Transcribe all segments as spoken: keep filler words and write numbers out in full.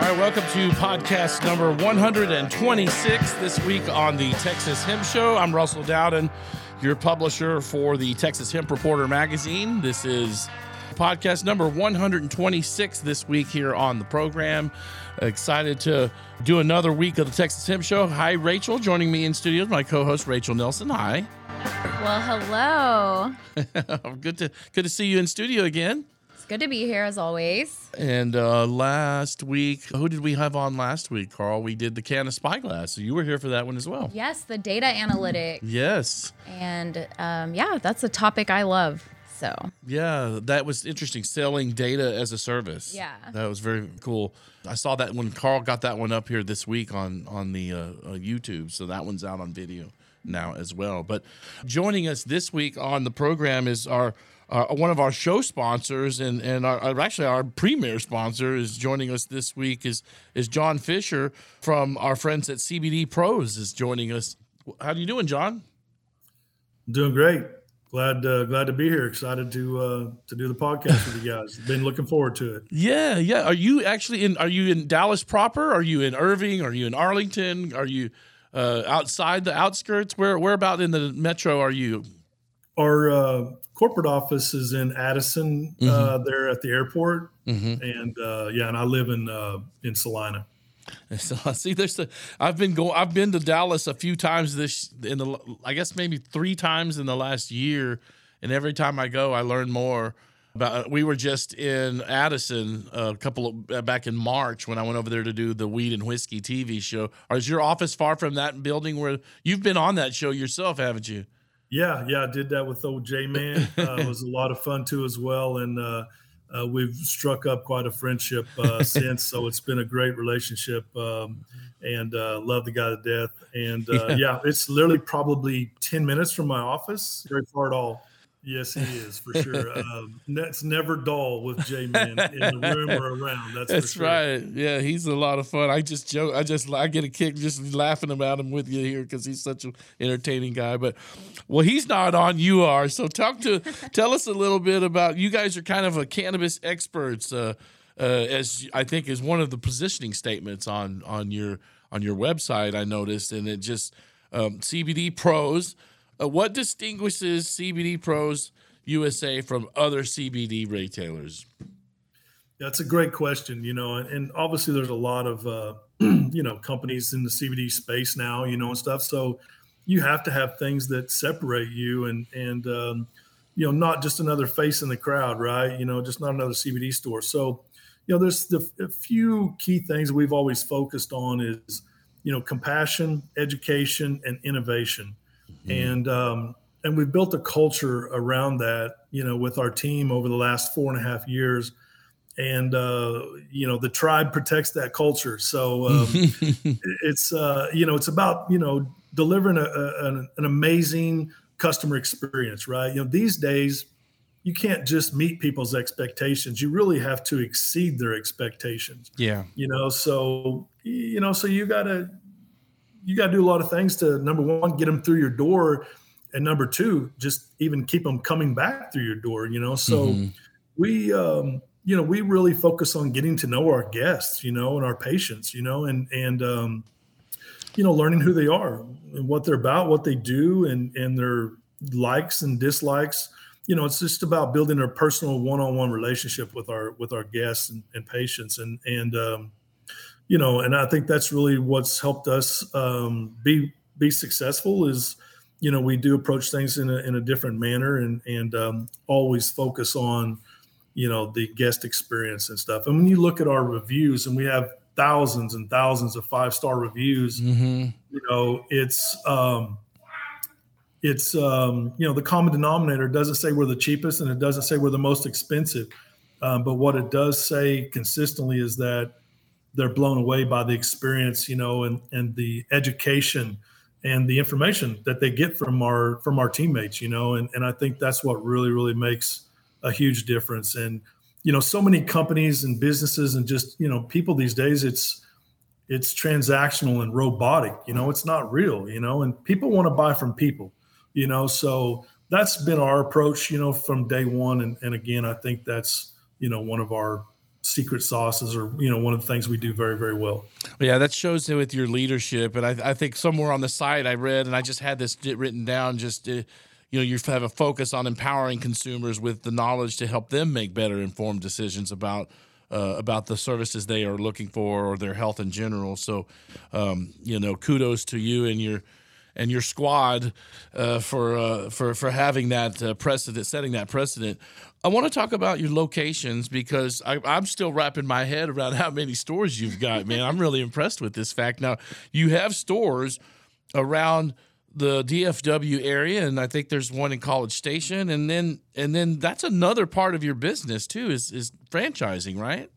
All right, welcome to podcast number one hundred twenty-six this week on the Texas Hemp Show. I'm Russell Dowden, your publisher for the Texas Hemp Reporter magazine. This is podcast number one hundred twenty-six this week here on the program. Excited to do another week of the Texas Hemp Show. Hi, Rachel. Joining me in studio is my co-host, Rachel Nelson. Hi. Well, hello. Good to good to see you in studio again. Good to be here as always. And uh, last week, who did we have on last week, Carl? We did the can of Spyglass. So you were here for that one as well. Yes, the data analytics. Yes. And um, yeah, that's a topic I love. So yeah, that was interesting. Selling data as a service. Yeah, that was very cool. I saw that when Carl got that one up here this week on on the uh, uh, YouTube. So that one's out on video now as well. But joining us this week on the program is our Uh, one of our show sponsors and, and our, actually our premier sponsor is joining us this week is is John Fisher from our friends at C B D Pros is joining us. How are you doing, John? Doing great. Glad uh, glad to be here. Excited to uh, to do the podcast with you guys. Been looking forward to it. Yeah, yeah. Are you actually in? Are you in Dallas proper? Are you in Irving? Are you in Arlington? Are you uh, outside the outskirts? Where where about in the metro are you? Our uh, corporate office is in Addison, mm-hmm. uh, there at the airport, mm-hmm. and uh, yeah, and I live in uh, in Salina. So I see. There's the I've been going. I've been to Dallas a few times this in the. I guess maybe three times in the last year, and every time I go, I learn more about. We were just in Addison a couple of, back in March when I went over there to do the Weed and Whiskey T V show. Is your office far from that building where you've been on that show yourself, haven't you? Yeah, yeah, I did that with old J-Man. Uh, it was a lot of fun, too, as well. And uh, uh, we've struck up quite a friendship uh, since, so it's been a great relationship. Um, and uh, love the guy to death. And, uh, yeah. yeah, it's literally probably ten minutes from my office. Very far at all. Yes, he is, for sure. Um, that's never dull with J-Man in the room or around. That's, that's for sure. Right. Yeah, he's a lot of fun. I just joke. I just I get a kick just laughing about him with you here because he's such an entertaining guy. But, well, he's not on. You are. So talk to tell us a little bit about you guys are kind of a cannabis experts, uh, uh, as I think is one of the positioning statements on on your on your website. I noticed, and it just um, C B D Pros. Uh, what distinguishes C B D Pros U S A from other C B D retailers? That's a great question, you know, and, and obviously there's a lot of, uh, you know, companies in the C B D space now, you know, and stuff. So you have to have things that separate you and, and um, you know, not just another face in the crowd, right? You know, just not another C B D store. So, you know, there's the, a few key things we've always focused on is, you know, compassion, education, and innovation. And um, and we've built a culture around that, you know, with our team over the last four and a half years. And, uh, you know, the tribe protects that culture. So um, it's, uh, you know, it's about, you know, delivering a, a, an amazing customer experience, right? You know, these days you can't just meet people's expectations. You really have to exceed their expectations. Yeah. You know, so, you know, so you got to. You got to do a lot of things to, number one, get them through your door. And number two, just even keep them coming back through your door, you know? So mm-hmm. we, um, you know, we really focus on getting to know our guests, you know, and our patients, you know, and, and, um, you know, learning who they are and what they're about, what they do and, and their likes and dislikes, you know, it's just about building a personal one-on-one relationship with our, with our guests and, and patients. And, and, um, You know, and I think that's really what's helped us um, be be successful is, you know, we do approach things in a in a different manner and and um, always focus on, you know, the guest experience and stuff. And when you look at our reviews, and we have thousands and thousands of five star reviews, mm-hmm. you know, it's um, it's um, you know, the common denominator doesn't say we're the cheapest, and it doesn't say we're the most expensive, um, but what it does say consistently is that. They're blown away by the experience, you know, and, and the education and the information that they get from our from our teammates, you know, and, and I think that's what really, really makes a huge difference. And, you know, so many companies and businesses and just, you know, people these days, it's it's transactional and robotic, you know, it's not real, you know, and people want to buy from people, you know, so that's been our approach, you know, from day one. And, and again, I think that's, you know, one of our secret sauces are, you know, one of the things we do very, very well. Yeah, that shows with your leadership. And I, I think somewhere on the site I read, and I just had this written down, just, uh, you know, you have a focus on empowering consumers with the knowledge to help them make better informed decisions about Uh, about the services they are looking for or their health in general. So, um, you know, kudos to you and your and your squad uh, for uh, for for having that uh, precedent, setting that precedent. I want to talk about your locations because I, I'm still wrapping my head around how many stores you've got, man. I'm really impressed with this fact. Now, you have stores around the D F W area, and I think there's one in College Station, and then and then that's another part of your business too is is franchising, right?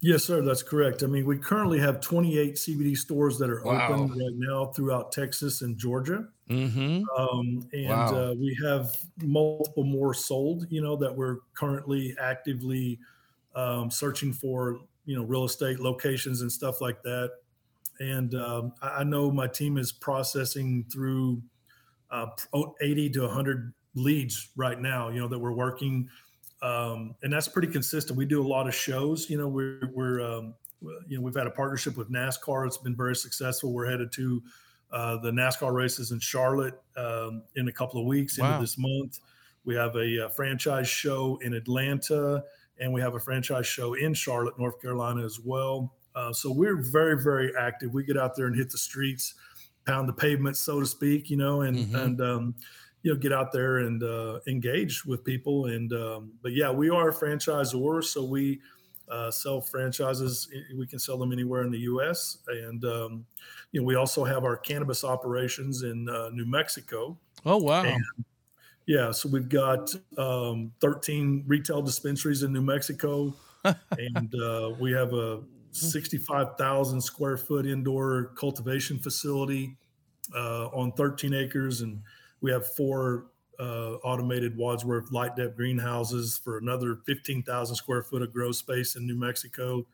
Yes, sir, that's correct. I mean, we currently have twenty-eight C B D stores that are wow. open right now throughout Texas and Georgia, mm-hmm. um, and wow. uh, we have multiple more sold. You know that we're currently actively um, searching for, you know, real estate locations and stuff like that. And um, I know my team is processing through uh, eighty to one hundred leads right now, you know, that we're working. Um, and that's pretty consistent. We do a lot of shows. You know, we're, we're um, you know, we've had a partnership with NASCAR. It's been very successful. We're headed to uh, the NASCAR races in Charlotte um, in a couple of weeks wow. into this month. We have a, a franchise show in Atlanta, and we have a franchise show in Charlotte, North Carolina as well. Uh, so we're very, very active. We get out there and hit the streets, pound the pavement, so to speak, you know, and, mm-hmm. and um, you know, get out there and uh, engage with people. And um, but, yeah, we are a franchisor, so we uh, sell franchises. We can sell them anywhere in the U S. And, um, you know, we also have our cannabis operations in uh, New Mexico. Oh, wow. And, yeah, so we've got um, thirteen retail dispensaries in New Mexico, and uh, we have a sixty-five thousand square foot indoor cultivation facility uh, on thirteen acres. And we have four uh, automated Wadsworth light depth greenhouses for another fifteen thousand square foot of grow space in New Mexico.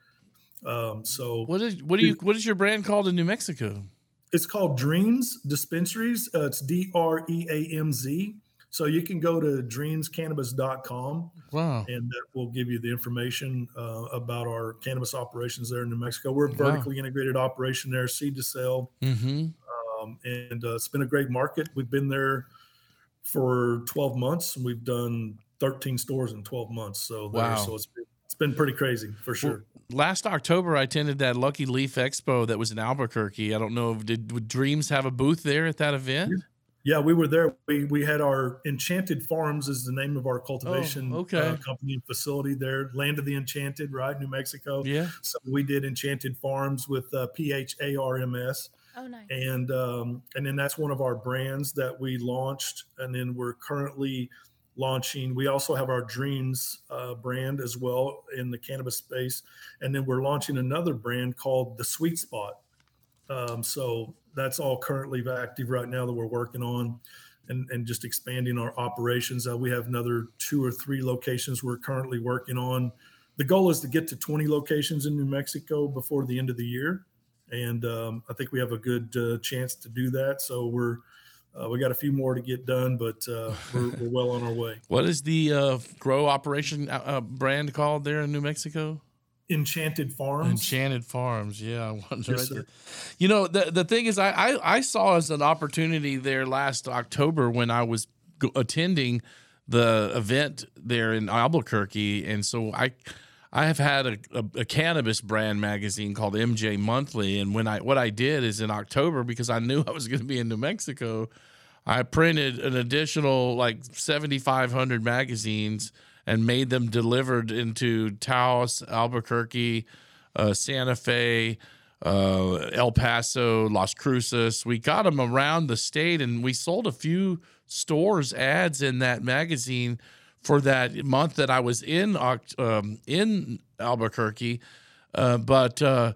Um, so what is, what do you, what is your brand called in New Mexico? It's called Dreams Dispensaries. Uh, it's D R E A M Z. So you can go to dreams cannabis dot com, wow. and that will give you the information uh, about our cannabis operations there in New Mexico. We're a vertically wow. integrated operation there, seed to sale, mm-hmm. um, and uh, it's been a great market. We've been there for twelve months, and we've done thirteen stores in twelve months. So there, wow. so it's been, it's been pretty crazy for sure. Well, last October, I attended that Lucky Leaf Expo that was in Albuquerque. I don't know, did would Dreams have a booth there at that event? Yeah. Yeah, we were there. We we had our Enchanted Farms is the name of our cultivation oh, okay. uh, company and facility there. Land of the Enchanted, right? New Mexico. Yeah. So we did Enchanted Farms with uh, P H A R M S. Oh, nice. And, um, and then that's one of our brands that we launched. And then we're currently launching. We also have our Dreams uh, brand as well in the cannabis space. And then we're launching another brand called The Sweet Spot. Um, so that's all currently active right now that we're working on and, and just expanding our operations. Uh, we have another two or three locations we're currently working on. The goal is to get to twenty locations in New Mexico before the end of the year. And um, I think we have a good uh, chance to do that. So we're, uh, we got a few more to get done, but uh, we're, we're well on our way. What is the uh, grow operation uh, brand called there in New Mexico? Enchanted Farms. Enchanted Farms, yeah. I wonder yes, right you know, the the thing is, I, I, I saw as an opportunity there last October when I was g- attending the event there in Albuquerque, and so I I have had a, a, a cannabis brand magazine called M J Monthly, and when I what I did is in October, because I knew I was going to be in New Mexico, I printed an additional like seventy-five hundred magazines and made them delivered into Taos, Albuquerque, uh, Santa Fe, uh, El Paso, Las Cruces. We got them around the state, and we sold a few stores ads in that magazine for that month that I was in um, in Albuquerque. Uh, but uh,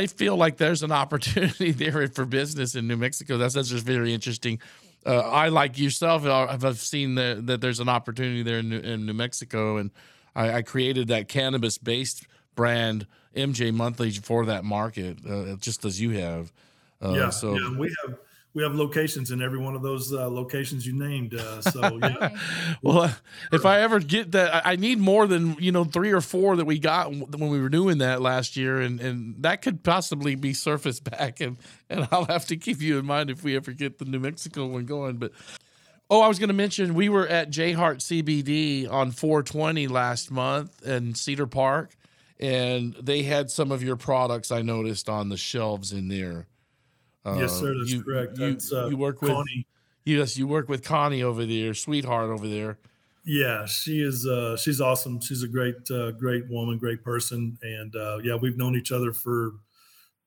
I feel like there's an opportunity there for business in New Mexico. That's, that's just very interesting. Uh, I, like yourself, I've seen the, that there's an opportunity there in New, in New Mexico, and I, I created that cannabis-based brand, M J Monthly, for that market, uh, just as you have. Uh, yeah, so. yeah, we have we have locations in every one of those uh, locations you named. Uh, so, yeah. Well, if I ever get that, I need more than, you know, three or four that we got when we were doing that last year. And, and that could possibly be surfaced back. And, and I'll have to keep you in mind if we ever get the New Mexico one going. But, oh, I was going to mention we were at J Heart C B D on four twenty last month in Cedar Park. And they had some of your products I noticed on the shelves in there. Uh, yes, sir. That's you, correct. You, that's, uh, you work with Connie. Yes, you work with Connie over there, sweetheart over there. Yeah, she is. Uh, she's awesome. She's a great, uh, great woman, great person, and uh, yeah, we've known each other for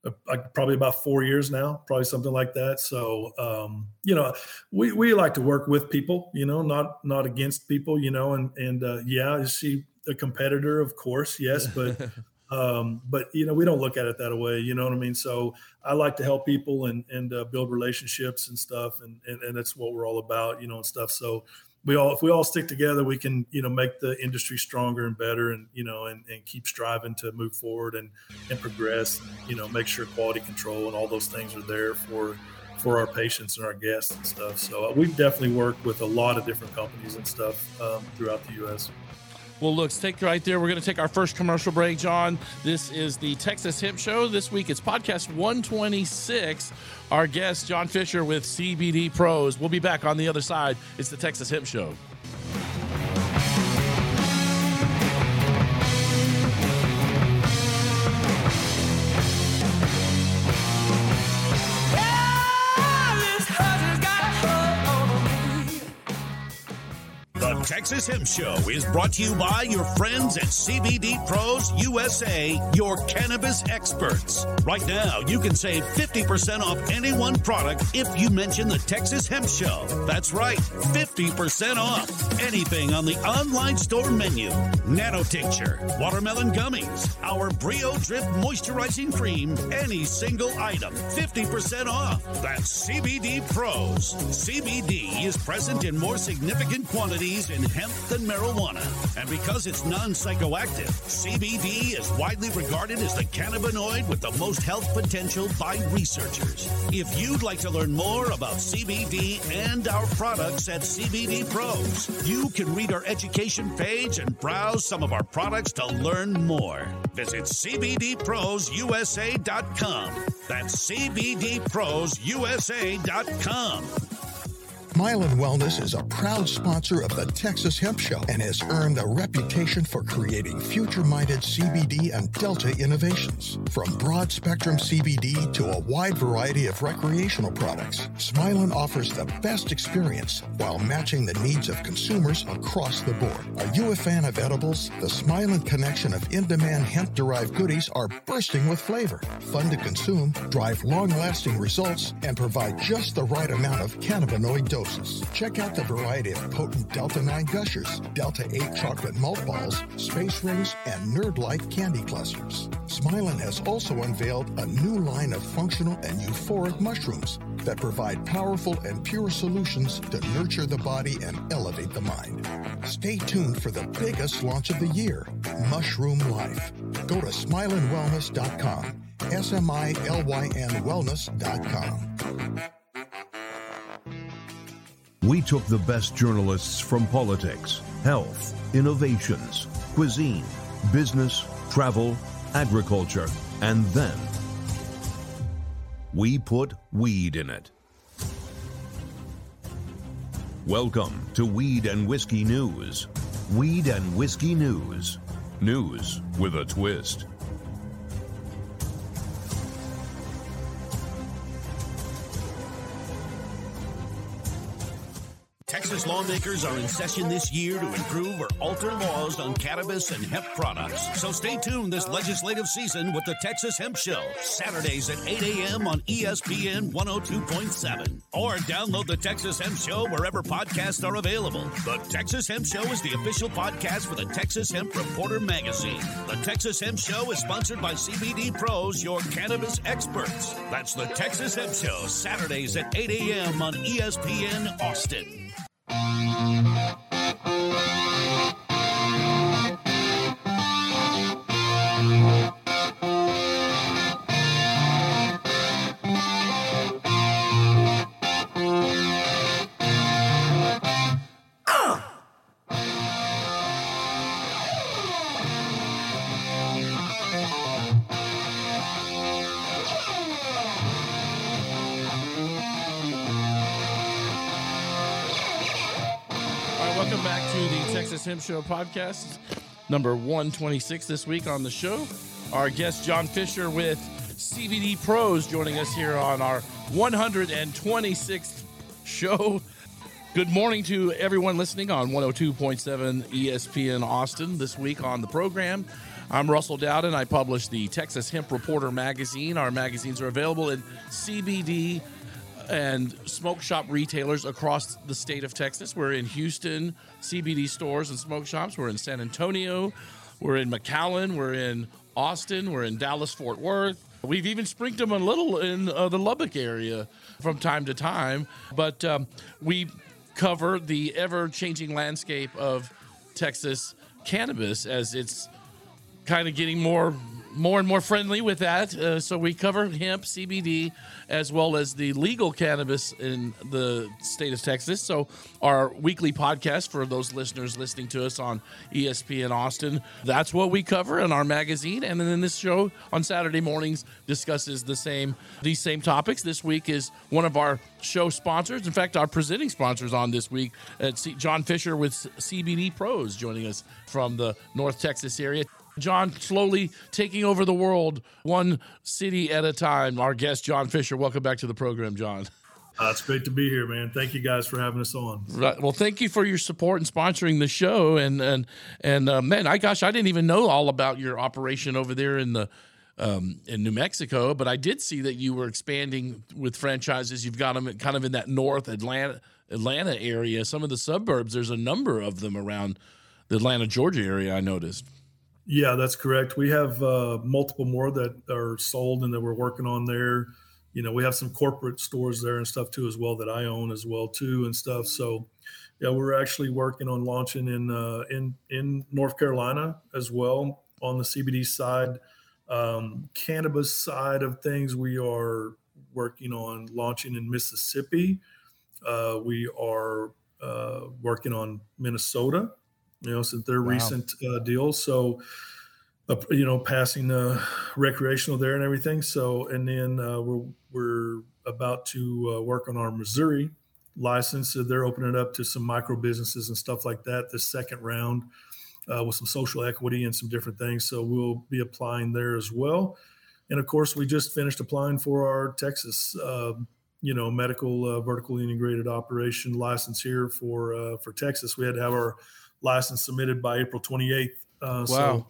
uh, probably about four years now, probably something like that. So um, you know, we we like to work with people, you know, not not against people, you know, and and uh, yeah, is she a competitor? Of course, yes, but. Um, but you know, we don't look at it that way, you know what I mean? So I like to help people and, and, uh, build relationships and stuff. And, and, and that's what we're all about, you know, and stuff. So we all, if we all stick together, we can, you know, make the industry stronger and better and, you know, and, and keep striving to move forward and, and progress, and, you know, make sure quality control and all those things are there for, for our patients and our guests and stuff. So uh, we've definitely worked with a lot of different companies and stuff, um, throughout the U S Well, look, stick right there. We're going to take our first commercial break, John. This is the Texas Hemp Show. This week it's podcast one twenty-six. Our guest, John Fisher with C B D Pros. We'll be back on the other side. It's the Texas Hemp Show. Texas Hemp Show is brought to you by your friends at C B D Pros U S A, your cannabis experts. Right now, you can save fifty percent off any one product if you mention the Texas Hemp Show. That's right, fifty percent off anything on the online store menu. Nanotixture, watermelon gummies, our Brio Drip Moisturizing Cream, any single item, fifty percent off. That's C B D Pros. C B D is present in more significant quantities in hemp than marijuana. And because it's non-psychoactive, C B D is widely regarded as the cannabinoid with the most health potential by researchers. If you'd like to learn more about C B D and our products at C B D Pros, you can read our education page and browse some of our products to learn more. Visit C B D pros U S A dot com. That's C B D pros U S A dot com. Mylan Wellness is a proud sponsor of the Texas Hemp Show and has earned a reputation for creating future-minded C B D and Delta innovations. From broad-spectrum C B D to a wide variety of recreational products, Mylan offers the best experience while matching the needs of consumers across the board. Are you a fan of edibles? The Mylan connection of in-demand hemp-derived goodies are bursting with flavor, fun to consume, drive long-lasting results, and provide just the right amount of cannabinoid dose. Check out the variety of potent Delta nine gushers, Delta eight chocolate malt balls, space rings, and nerd-like candy clusters. Smilin has also unveiled a new line of functional and euphoric mushrooms that provide powerful and pure solutions to nurture the body and elevate the mind. Stay tuned for the biggest launch of the year, Mushroom Life. Go to smilin wellness dot com, S M I L Y N wellness dot com. We took the best journalists from politics, health, innovations, cuisine, business, travel, agriculture, and then we put weed in it. Welcome to Weed and Whiskey News. Weed and Whiskey News. News with a twist. Texas lawmakers are in session this year to improve or alter laws on cannabis and hemp products. So stay tuned this legislative season with the Texas Hemp Show, Saturdays at eight a.m. on E S P N one oh two point seven. Or download the Texas Hemp Show wherever podcasts are available. The Texas Hemp Show is the official podcast for the Texas Hemp Reporter magazine. The Texas Hemp Show is sponsored by C B D Pros, your cannabis experts. That's the Texas Hemp Show, Saturdays at eight a.m. on E S P N Austin. Welcome back to the Texas Hemp Show podcast, number one twenty-six this week on the show. Our guest, John Fisher with C B D Pros, joining us here on our one hundred twenty-sixth show. Good morning to everyone listening on one oh two point seven E S P N Austin this week on the program. I'm Russell Dowden. I publish the Texas Hemp Reporter magazine. Our magazines are available in C B D and smoke shop retailers across the state of Texas. We're in Houston, C B D stores and smoke shops. We're in San Antonio. We're in McAllen. We're in Austin. We're in Dallas, Fort Worth. We've even sprinkled them a little in uh, the Lubbock area from time to time. But um, we cover the ever-changing landscape of Texas cannabis as it's kind of getting more more and more friendly with that. Uh, so we cover hemp, C B D, as well as the legal cannabis in the state of Texas. So our weekly podcast for those listeners listening to us on E S P N Austin, that's what we cover in our magazine. And then this show on Saturday mornings discusses the same these same topics. This week is one of our show sponsors. In fact, our presenting sponsors on this week, uh, John Fisher with C B D Pros joining us from the North Texas area. John slowly taking over the world, one city at a time. Our guest, John Fisher. Welcome back to the program, John. Uh, it's great to be here, man. Thank you guys for having us on. Right. Well, thank you for your support and sponsoring the show. And and and uh, man, I gosh, I didn't even know all about your operation over there in the um, in New Mexico, but I did see that you were expanding with franchises. You've got them kind of in that North Atlanta Atlanta area. Some of the suburbs. There's a number of them around the Atlanta, Georgia area, I noticed. Yeah, that's correct. We have uh, multiple more that are sold and that we're working on there. You know, we have some corporate stores there and stuff too, as well, that I own as well too and stuff. So, yeah, we're actually working on launching in uh, in in North Carolina as well on the C B D side, um, cannabis side of things. We are working on launching in Mississippi. Uh, we are uh, working on Minnesota. You know, since their wow. recent uh, deal. So, uh, you know, passing uh, recreational there and everything. So, and then uh, we're we're about to uh, work on our Missouri license. So they're opening it up to some micro businesses and stuff like that. The second round uh, with some social equity and some different things. So we'll be applying there as well. And of course, we just finished applying for our Texas, uh, you know, medical uh, vertically integrated operation license here for uh, for Texas. We had to have our license submitted by April twenty-eighth. Uh, wow.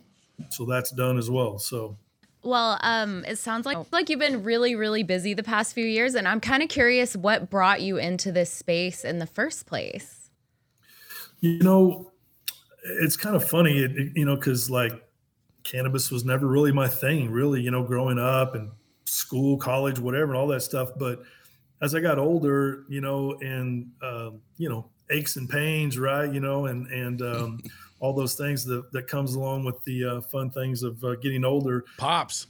So, so that's done as well. So, well, um, it sounds like, like you've been really, really busy the past few years. And I'm kind of curious what brought you into this space in the first place. You know, it's kind of funny, it, it, you know, cause like cannabis was never really my thing really, you know, growing up and school, college, whatever, and all that stuff. But as I got older, you know, and, um, you know, aches and pains, right? You know, and, and, um, all those things that, that comes along with the, uh, fun things of uh, getting older. Pops.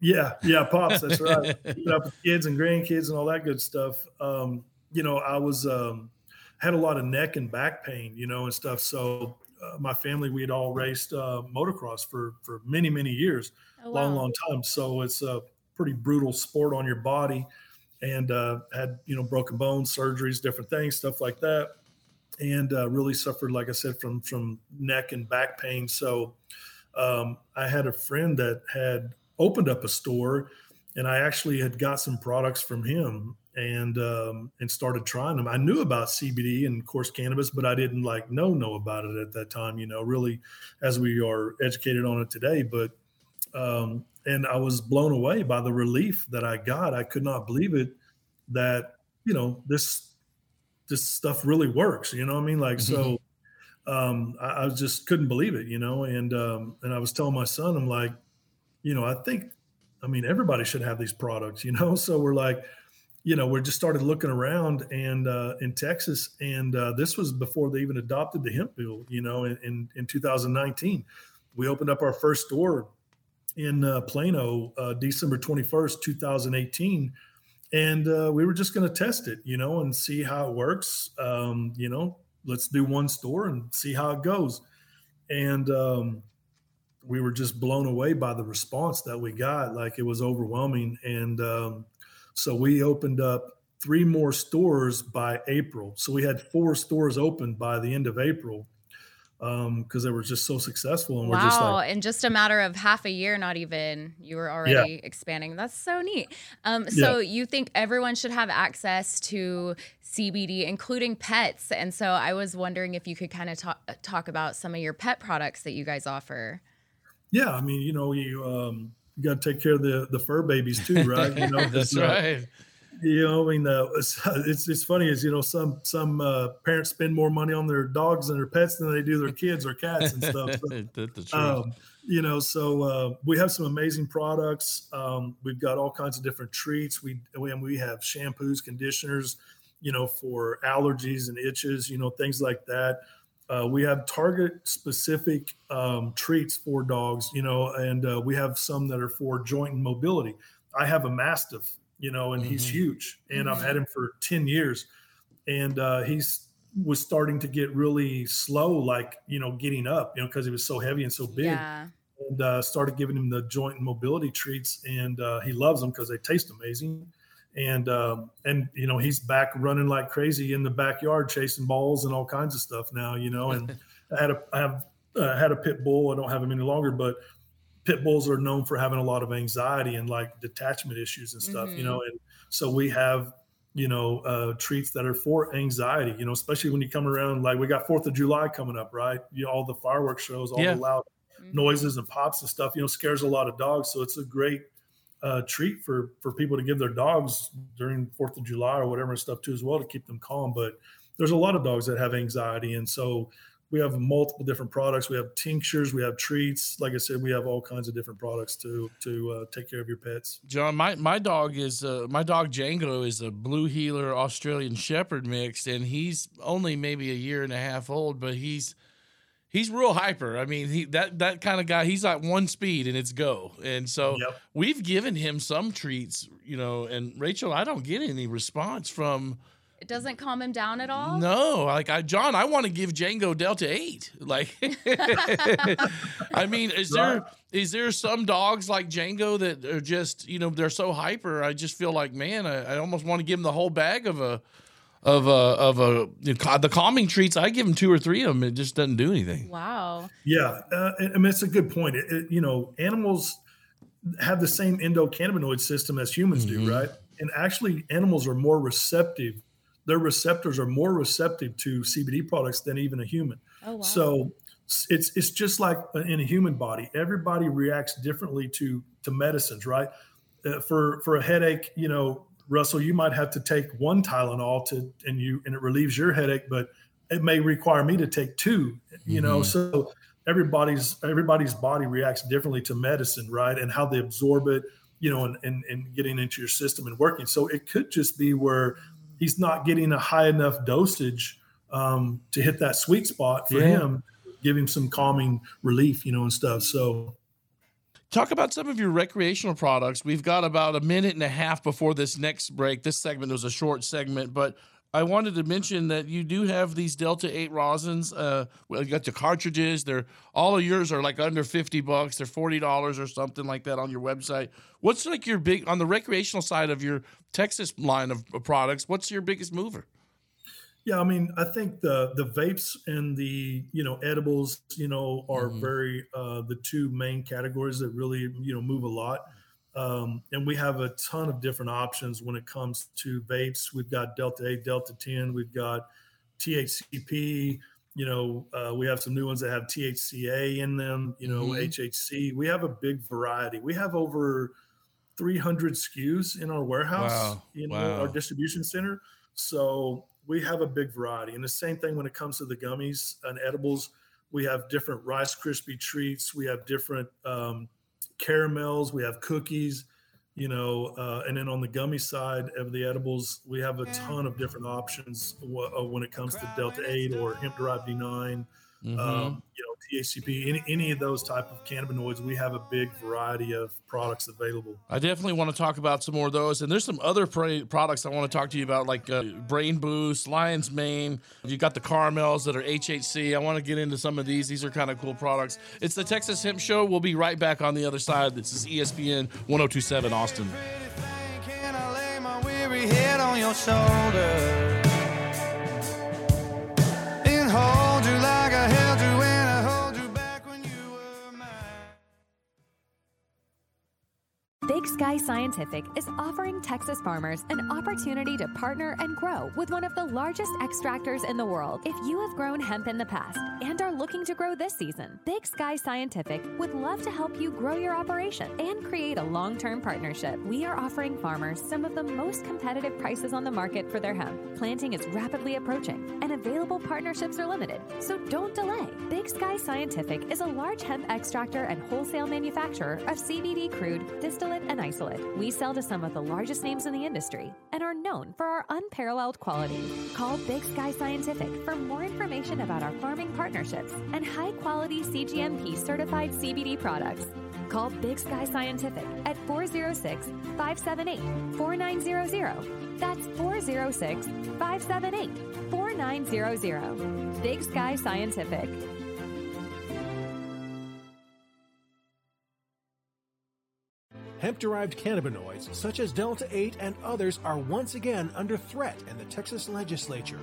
Yeah. Yeah. Pops. That's right. Keeping up with kids and grandkids and all that good stuff. Um, you know, I was, um, had a lot of neck and back pain, you know, and stuff. So, uh, my family, we had all raced, uh, motocross for, for many, many years, oh, wow. long, long time. So it's a pretty brutal sport on your body, and, uh, had, you know, broken bones, surgeries, different things, stuff like that. And uh, really suffered, like I said, from from neck and back pain. So um, I had a friend that had opened up a store, and I actually had got some products from him and um, and started trying them. I knew about C B D and, of course, cannabis, but I didn't like know know about it at that time, you know, really as we are educated on it today. But um, and I was blown away by the relief that I got. I could not believe it that, you know, this this stuff really works, you know what I mean? Like, so, um, I, I just couldn't believe it, you know? And, um, and I was telling my son, I'm like, you know, I think, I mean, everybody should have these products, you know? So we're like, you know, we just started looking around and, uh, in Texas. And, uh, this was before they even adopted the hemp bill, you know, in, in, in two thousand nineteen, we opened up our first store in uh, Plano, uh, December twenty-first, twenty eighteen. And uh, we were just going to test it, you know, and see how it works. Um, you know, let's do one store and see how it goes. And um, we were just blown away by the response that we got. Like, it was overwhelming. And um, so we opened up three more stores by April. So we had four stores open by the end of April um, because they were just so successful. And wow, we're just like, in just a matter of half a year, not even, you were already yeah. expanding. That's so neat. Um, so yeah. you think everyone should have access to C B D, including pets. And so I was wondering if you could kind of talk, talk about some of your pet products that you guys offer. Yeah, I mean, you know, you um, you got to take care of the, the fur babies too, right? You know, That's right. Not, You know, I mean, uh, it's, it's it's funny is, you know, some some uh, parents spend more money on their dogs and their pets than they do their kids or cats and stuff. But, That's the truth. Um, you know, so uh, we have some amazing products. Um, we've got all kinds of different treats. We, we and we have shampoos, conditioners, you know, for allergies and itches, you know, things like that. Uh, we have target specific um, treats for dogs, you know, and uh, we have some that are for joint and mobility. I have a Mastiff, you know, and mm-hmm. he's huge, and mm-hmm. I've had him for ten years, and uh, he's was starting to get really slow, like, you know, getting up, you know, because he was so heavy and so big, yeah. and uh, started giving him the joint and mobility treats, and uh, he loves them because they taste amazing. And, um, and, you know, he's back running like crazy in the backyard, chasing balls and all kinds of stuff now, you know, and I had a, I have uh, had a pit bull. I don't have him any longer, but pit bulls are known for having a lot of anxiety and like detachment issues and stuff, mm-hmm. you know? And so we have, you know, uh, treats that are for anxiety, you know, especially when you come around, like we got fourth of July coming up, right? You know, all the fireworks shows, all yeah. the loud mm-hmm. noises and pops and stuff, you know, scares a lot of dogs. So it's a great, Uh, treat for for people to give their dogs during Fourth of July or whatever and stuff too as well to keep them calm. But there's a lot of dogs that have anxiety, and so we have multiple different products. We have tinctures, we have treats. Like I said, we have all kinds of different products to to uh, take care of your pets. John, my my dog is uh, my dog Django is a Blue Heeler Australian Shepherd mixed, and he's only maybe a year and a half old, but he's He's real hyper. I mean, he that that kind of guy, he's like one speed and it's go. And so yep. we've given him some treats, you know, and Rachel, I don't get any response from. It doesn't calm him down at all? No. Like, I, John, I want to give Django Delta eight. Like, I mean, is there is there some dogs like Django that are just, you know, they're so hyper. I just feel like, man, I, I almost want to give him the whole bag of a. Of a of a the calming treats, I give them two or three of them. It just doesn't do anything. Wow. Yeah, uh, I mean it's a good point. It, it, you know, animals have the same endocannabinoid system as humans mm-hmm. do, right? And actually, animals are more receptive. Their receptors are more receptive to C B D products than even a human. Oh wow. So it's it's just like in a human body. Everybody reacts differently to to medicines, right? Uh, for for a headache, you know. Russell, you might have to take one Tylenol to, and you, and it relieves your headache, but it may require me to take two, you mm-hmm. know, so everybody's, everybody's body reacts differently to medicine, right. And how they absorb it, you know, and, and, and getting into your system and working. So it could just be where he's not getting a high enough dosage um, to hit that sweet spot for yeah. him, give him some calming relief, you know, and stuff. So talk about some of your recreational products. We've got about a minute and a half before this next break. This segment was a short segment, but I wanted to mention that you do have these Delta eight rosins. Uh, well, you got the cartridges. They're all of yours are like under fifty bucks. They're forty dollars or something like that on your website. What's like your big, on the recreational side of your Texas line of products, what's your biggest mover? Yeah, I mean, I think the the vapes and the, you know, edibles, you know, are mm-hmm. very uh, the two main categories that really, you know, move a lot. Um, and we have a ton of different options when it comes to vapes. We've got Delta eight, Delta ten. We've got T H C P. You know, uh, we have some new ones that have T H C A in them, you know, mm-hmm. H H C. We have a big variety. We have over three hundred S K Us in our warehouse, wow. in wow. our distribution center. So we have a big variety. And the same thing when it comes to the gummies and edibles. We have different Rice Krispie treats. We have different um, caramels. We have cookies, you know. Uh, and then on the gummy side of the edibles, we have a ton of different options w- when it comes to Delta eight or hemp-derived D nine, mm-hmm. um, you know, T H C P, any, any of those type of cannabinoids. We have a big variety of products available. I definitely want to talk about some more of those. And there's some other pra- products I want to talk to you about, like uh, Brain Boost, Lion's Mane. You got the caramels that are H H C. I want to get into some of these. These are kind of cool products. It's the Texas Hemp Show. We'll be right back on the other side. This is E S P N one oh two point seven Austin. your shoulder and hold you like I held you when I hold you back when you were mine. Big Sky Scientific is offering Texas farmers an opportunity to partner and grow with one of the largest extractors in the world. If you have grown hemp in the past and are looking to grow this season, Big Sky Scientific would love to help you grow your operation and create a long-term partnership. We are offering farmers some of the most competitive prices on the market for their hemp. Planting is rapidly approaching, and available partnerships are limited, so don't delay. Big Sky Scientific is a large hemp extractor and wholesale manufacturer of C B D crude, distillate, and isolate. We sell to some of the largest names in the industry and are known for our unparalleled quality. Call Big Sky Scientific for more information about our farming partners partnerships and high-quality C G M P-certified C B D products. Call Big Sky Scientific at four oh six, five seven eight, four nine zero zero. That's four oh six, five seven eight, four nine zero zero. Big Sky Scientific. Hemp-derived cannabinoids such as Delta eight and others are once again under threat in the Texas legislature.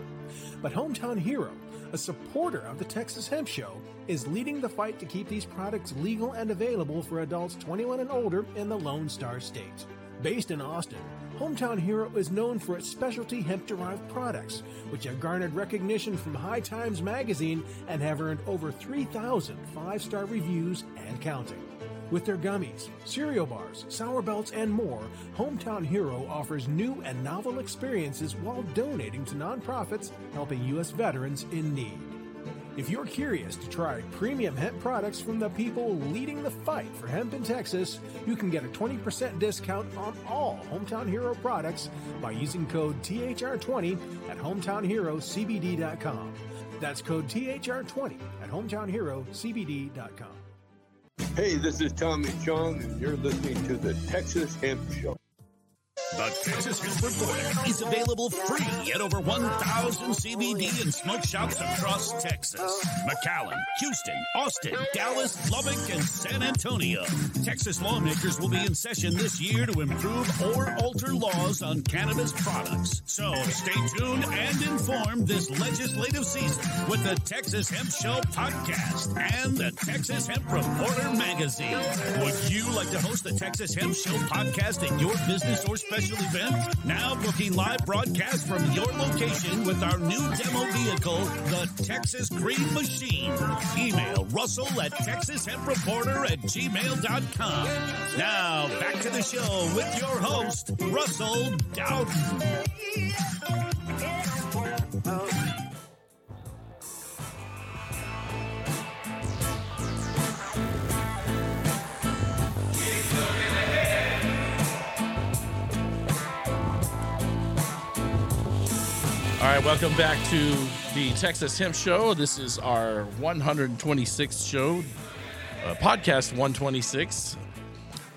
But Hometown Hero, a supporter of the Texas Hemp Show, is leading the fight to keep these products legal and available for adults twenty-one and older in the Lone Star State. Based in Austin, Hometown Hero is known for its specialty hemp-derived products, which have garnered recognition from High Times magazine and have earned over three thousand five-star reviews and counting. With their gummies, cereal bars, sour belts, and more, Hometown Hero offers new and novel experiences while donating to nonprofits helping U S veterans in need. If you're curious to try premium hemp products from the people leading the fight for hemp in Texas, you can get a twenty percent discount on all Hometown Hero products by using code T H R twenty at hometown hero c b d dot com. That's code T H R twenty at hometown hero c b d dot com. Hey, this is Tommy Chong, and you're listening to the Texas Hemp Show. The Texas Hemp Reporter is available free at over one thousand C B D and smoke shops across Texas. McAllen, Houston, Austin, Dallas, Lubbock, and San Antonio. Texas lawmakers will be in session this year to improve or alter laws on cannabis products. So stay tuned and informed this legislative season with the Texas Hemp Show podcast and the Texas Hemp Reporter magazine. Would you like to host the Texas Hemp Show podcast at your business or special event? Now booking live broadcasts from your location with our new demo vehicle, the Texas Green Machine. Email Russell at texas hemp reporter at gmail dot com. Now back to the show with your host, Russell Dowden. All right, welcome back to the Texas Hemp Show. This is our one hundred twenty-sixth show, uh, podcast one twenty-six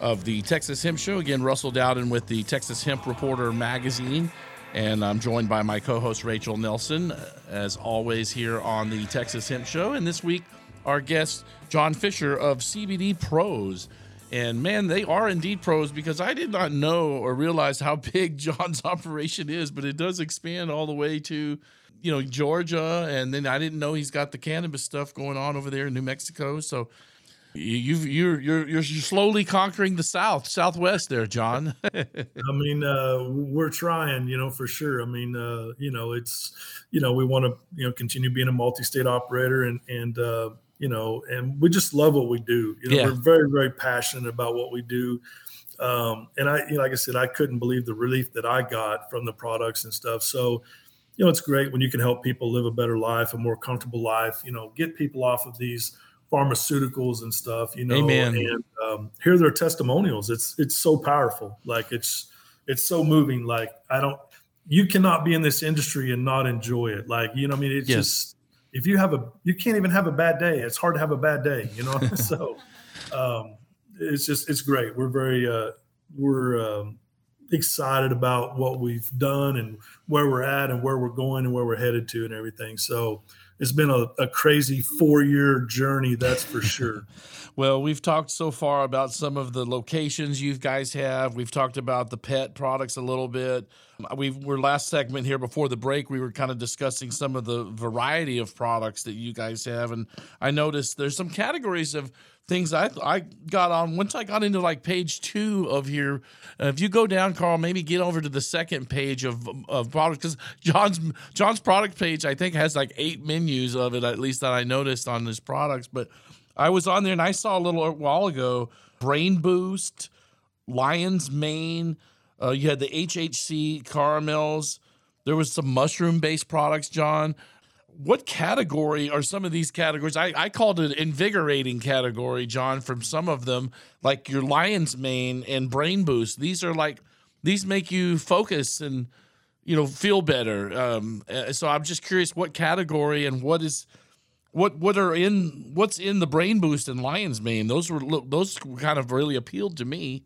of the Texas Hemp Show. Again, Russell Dowden with the Texas Hemp Reporter magazine, and I'm joined by my co-host Rachel Nelson, as always, here on the Texas Hemp Show. And this week, our guest, John Fisher of C B D Pros. And man, they are indeed pros, because I did not know or realize how big John's operation is, but it does expand all the way to, you know, Georgia. And then I didn't know he's got the cannabis stuff going on over there in New Mexico. So you've, you're, you're, you're slowly conquering the South, Southwest there, John. I mean, uh, we're trying, you know, for sure. I mean, uh, you know, it's, you know, we want to, you know, continue being a multi-state operator and, and, uh, you know, and we just love what we do. You know, yeah. We're very, very passionate about what we do. Um, and I, you know, like I said, I couldn't believe the relief that I got from the products and stuff. So, you know, it's great when you can help people live a better life, a more comfortable life, you know, get people off of these pharmaceuticals and stuff, you know, Amen. and um, hear their testimonials. It's, it's so powerful. Like it's, it's so moving. Like I don't, you cannot be in this industry and not enjoy it. Like, you know what I mean? It's yes. just, If you have a, you can't even have a bad day. It's hard to have a bad day, you know? So um, it's just, it's great. We're very, uh, we're um, excited about what we've done and where we're at and where we're going and where we're headed to and everything. So it's been a, a crazy four-year journey, that's for sure. Well, we've talked so far about some of the locations you guys have. We've talked about the pet products a little bit. we were last segment here before the break, we were kind of discussing some of the variety of products that you guys have. And I noticed there's some categories of things I I got on. Once I got into like page two of here, uh, if you go down, Carl, maybe get over to the second page of of products, because John's John's product page, I think, has like eight menus of it, at least that I noticed on his products. But I was on there and I saw a little while ago, Brain Boost, Lion's Mane. Uh, you had the H H C caramels. There was some mushroom-based products, John. What category are some of these categories? I, I called it invigorating category, John, from some of them, like your Lion's Mane and Brain Boost. These are like, these make you focus and, you know, feel better. Um, so I'm just curious what category and what is, what what are in, what's in the Brain Boost and Lion's Mane? Those were, those kind of really appealed to me.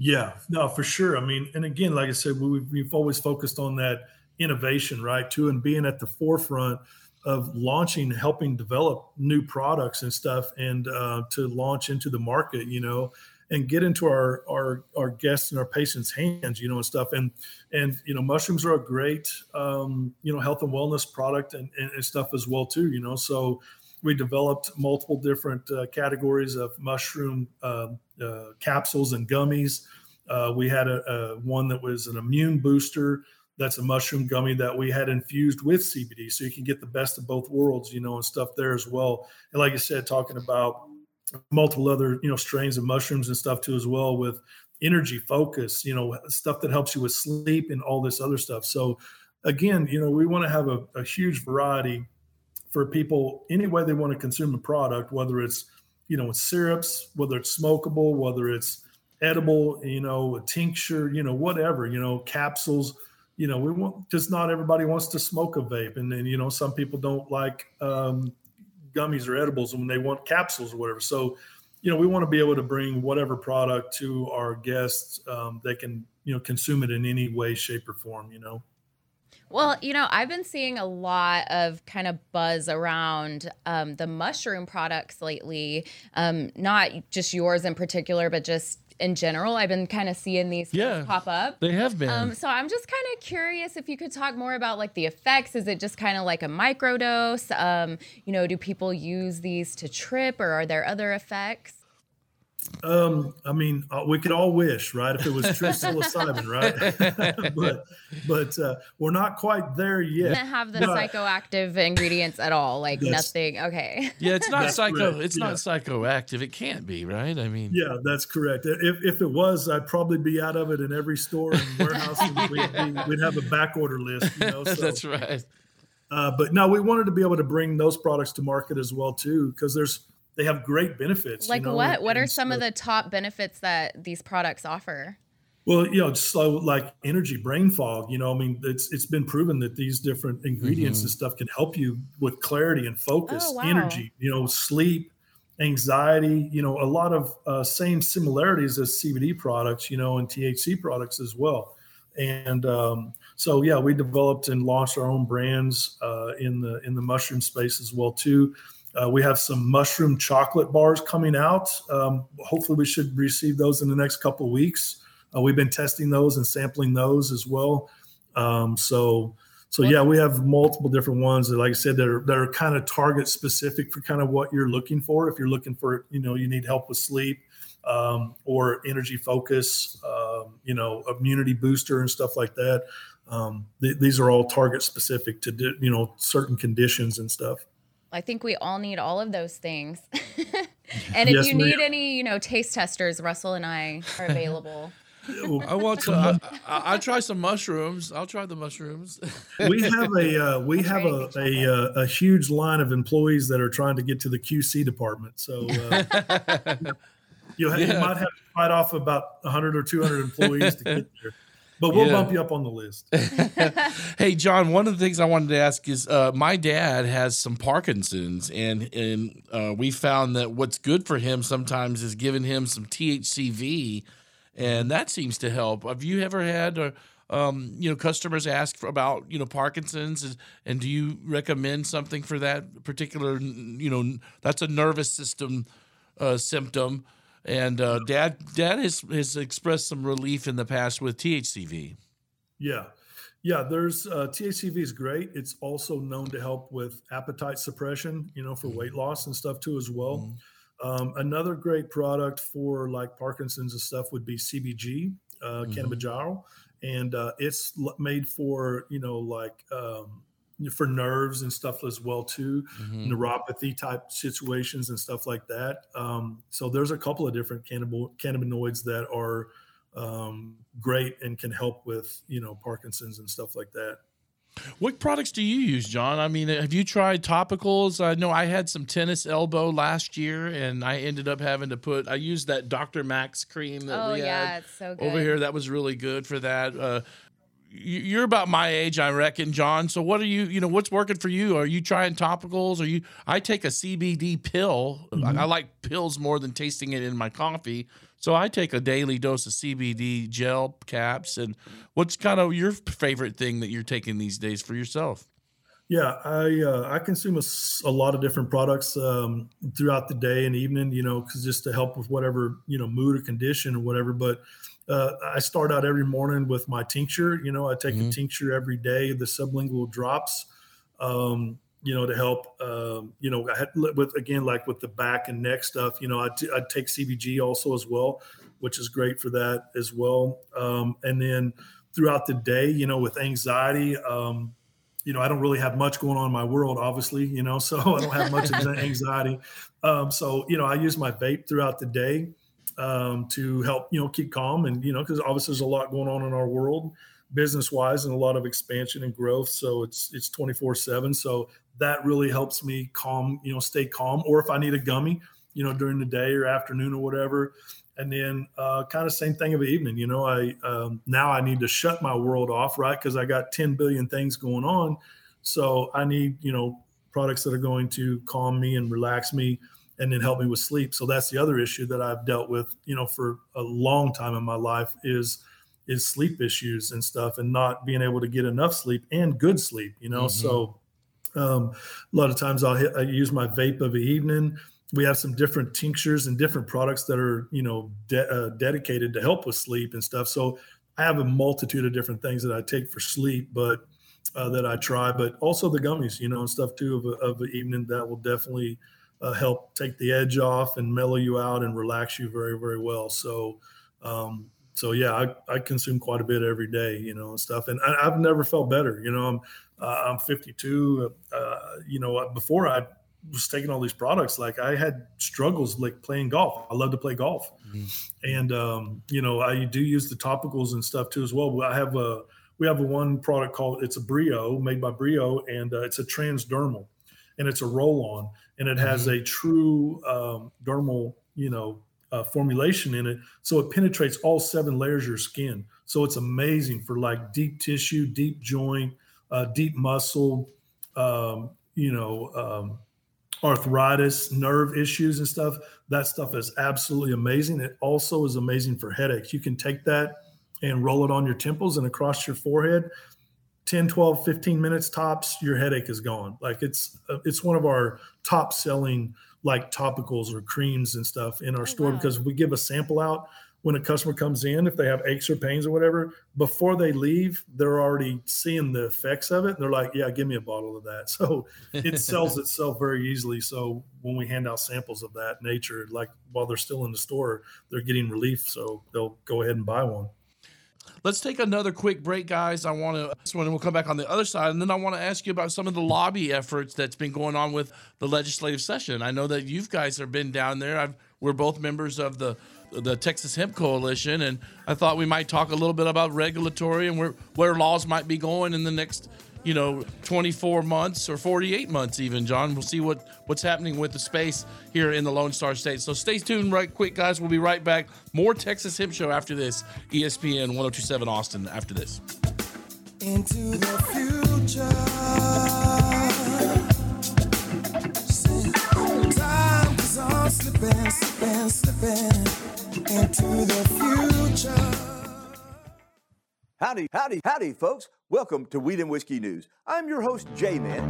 Yeah, no, for sure. I mean, and again, like I said, we, we've always focused on that innovation, right, too, and being at the forefront of launching, helping develop new products and stuff, and uh, to launch into the market, you know, and get into our our our guests and our patients' hands, you know, and stuff. And, and you know, mushrooms are a great, um, you know, health and wellness product and, and, and stuff as well, too, you know. So we developed multiple different uh, categories of mushroom uh, uh, capsules and gummies. Uh, we had a, a one that was an immune booster. That's a mushroom gummy that we had infused with C B D. So you can get the best of both worlds, you know, and stuff there as well. And like I said, talking about multiple other, you know, strains of mushrooms and stuff too, as well, with energy focus, you know, stuff that helps you with sleep and all this other stuff. So again, you know, we want to have a, a huge variety for people, any way they want to consume a product, whether it's, you know, it's syrups, whether it's smokable, whether it's edible, you know, a tincture, you know, whatever, you know, capsules, you know, we want, just not everybody wants to smoke a vape. And then, you know, some people don't like um, gummies or edibles when they want capsules or whatever. So, you know, we want to be able to bring whatever product to our guests. Um, they can, you know, consume it in any way, shape or form, you know. Well, you know, I've been seeing a lot of kind of buzz around um, the mushroom products lately, um, not just yours in particular, but just in general. I've been kind of seeing these yeah, pop up. They have been. Um, so I'm just kind of curious if you could talk more about like the effects. Is it just kind of like a microdose? Um, you know, do people use these to trip, or are there other effects? Um, I mean, uh, we could all wish, right? If it was true psilocybin, right? but but uh, we're not quite there yet. Doesn't have the but, psychoactive ingredients at all, like nothing. Okay. Yeah, it's not psycho. Correct. It's yeah. not psychoactive. It can't be, right? I mean. Yeah, that's correct. If if it was, I'd probably be out of it in every store and warehouse, and we'd, be, we'd have a back order list. You know, so. That's right. Uh, but no, we wanted to be able to bring those products to market as well too, because there's. They have great benefits. Like you know, what? What are some stuff. of the top benefits that these products offer? Well, you know, so like energy, brain fog, you know, I mean, it's it's been proven that these different ingredients mm-hmm. and stuff can help you with clarity and focus, oh, wow. energy, you know, sleep, anxiety, you know, a lot of uh, same similarities as C B D products, you know, and T H C products as well. And um, so, yeah, we developed and launched our own brands uh, in the in the mushroom space as well, too. Uh, we have some mushroom chocolate bars coming out. Um, hopefully we should receive those in the next couple of weeks. Uh, we've been testing those and sampling those as well. Um, so, so yeah, we have multiple different ones that, like I said, that are, that are kind of target specific for kind of what you're looking for. If you're looking for, you know, you need help with sleep um, or energy focus, um, you know, immunity booster and stuff like that. Um, th- these are all target specific to, di- you know, certain conditions and stuff. I think we all need all of those things. And if yes, you ma'am. need any, you know, taste testers, Russell and I are available. I want to. I, I, I try some mushrooms. I'll try the mushrooms. We have a uh, we I'll have a a, a a huge line of employees that are trying to get to the Q C department. So uh, you, have, yeah. you might have to fight off about one hundred or two hundred employees to get there. But we'll yeah. bump you up on the list. Hey, John, one of the things I wanted to ask is uh, my dad has some Parkinson's, and and uh, we found that what's good for him sometimes is giving him some T H C V, and that seems to help. Have you ever had uh, um, you know, customers ask for, about, you know, Parkinson's, and, and do you recommend something for that particular, you know, that's a nervous system uh, symptom? And uh, dad, dad has, has expressed some relief in the past with T H C V. Yeah. Yeah, there's uh, T H C V is great. It's also known to help with appetite suppression, you know, for weight loss and stuff too as well. Mm-hmm. Um, another great product for like Parkinson's and stuff would be C B G, uh, mm-hmm. cannabidiol, and uh, it's made for, you know, like um, for nerves and stuff as well too, mm-hmm. neuropathy type situations and stuff like that. Um, so there's a couple of different cannab- cannabinoids that are um, great and can help with, you know, Parkinson's and stuff like that. What products do you use, John? I mean, have you tried topicals? I know I had some tennis elbow last year and I ended up having to put, I used that Doctor Max cream that oh, we yeah, had it's so good. Over here. That was really good for that. Uh, You're about my age, I reckon, John. So what are you, you know, what's working for you? Are you trying topicals? Are you, I take a C B D pill. Mm-hmm. I, I like pills more than tasting it in my coffee. So I take a daily dose of C B D gel caps. And what's kind of your favorite thing that you're taking these days for yourself? Yeah, I uh, I consume a, a lot of different products um, throughout the day and evening, you know, cause just to help with whatever, you know, mood or condition or whatever. But Uh, I start out every morning with my tincture. You know, I take mm-hmm. a tincture every day, the sublingual drops, um, you know, to help, um, you know, I had with, again, like with the back and neck stuff, you know, I, t- I take C B G also as well, which is great for that as well. Um, and then throughout the day, you know, with anxiety, um, you know, I don't really have much going on in my world, obviously, you know, so I don't have much anxiety. Um, so, you know, I use my vape throughout the day. Um, to help, you know, keep calm and, you know, because obviously there's a lot going on in our world business wise and a lot of expansion and growth. So it's, it's twenty-four seven. So that really helps me calm, you know, stay calm. Or if I need a gummy, you know, during the day or afternoon or whatever. And then uh, kind of same thing of the evening, you know, I um, now I need to shut my world off, right? Because I got ten billion things going on. So I need, you know, products that are going to calm me and relax me, and then help me with sleep. So that's the other issue that I've dealt with, you know, for a long time in my life is, is sleep issues and stuff and not being able to get enough sleep and good sleep, you know? Mm-hmm. So um, a lot of times I'll hit, I use my vape of the evening. We have some different tinctures and different products that are, you know, de- uh, dedicated to help with sleep and stuff. So I have a multitude of different things that I take for sleep, but uh, that I try, but also the gummies, you know, and stuff too of, a, of the evening that will definitely Uh, help take the edge off and mellow you out and relax you very, very well. So, um, so yeah, I, I consume quite a bit every day, you know, and stuff. And I, I've never felt better. You know, I'm, uh, I'm fifty-two, uh, you know, before I was taking all these products, like I had struggles, like playing golf. I love to play golf. Mm-hmm. And, um, you know, I do use the topicals and stuff too, as well. I have a, we have a one product called, it's a Brio made by Brio and uh, it's a transdermal. And it's a roll-on, and it has a true um, dermal, you know, uh, formulation in it. So it penetrates all seven layers of your skin. So it's amazing for like deep tissue, deep joint, uh, deep muscle, um, you know, um, arthritis, nerve issues and stuff. That stuff is absolutely amazing. It also is amazing for headaches. You can take that and roll it on your temples and across your forehead. ten, twelve, fifteen minutes tops, your headache is gone. Like it's, uh, it's one of our top selling like topicals or creams and stuff in our oh, store wow. because we give a sample out when a customer comes in, if they have aches or pains or whatever, before they leave, they're already seeing the effects of it. And they're like, yeah, give me a bottle of that. So it sells itself very easily. So when we hand out samples of that nature, like while they're still in the store, they're getting relief. So they'll go ahead and buy one. Let's take another quick break, guys. I want to, this one, we'll come back on the other side. And then I want to ask you about some of the lobby efforts that's been going on with the legislative session. I know that you guys have been down there. I've, we're both members of the, the Texas Hemp Coalition. And I thought we might talk a little bit about regulatory and where, where laws might be going in the next, you know, twenty-four months or forty-eight months even, John. We'll see what, what's happening with the space here in the Lone Star State. So stay tuned right quick, guys. We'll be right back. More Texas Hemp Show after this. E S P N one oh two point seven Austin after this. Into the future. Time is on slipping, slipping, slipping. Into the future. Howdy, howdy, howdy, folks. Welcome to Weed and Whiskey News. I'm your host, J-Man.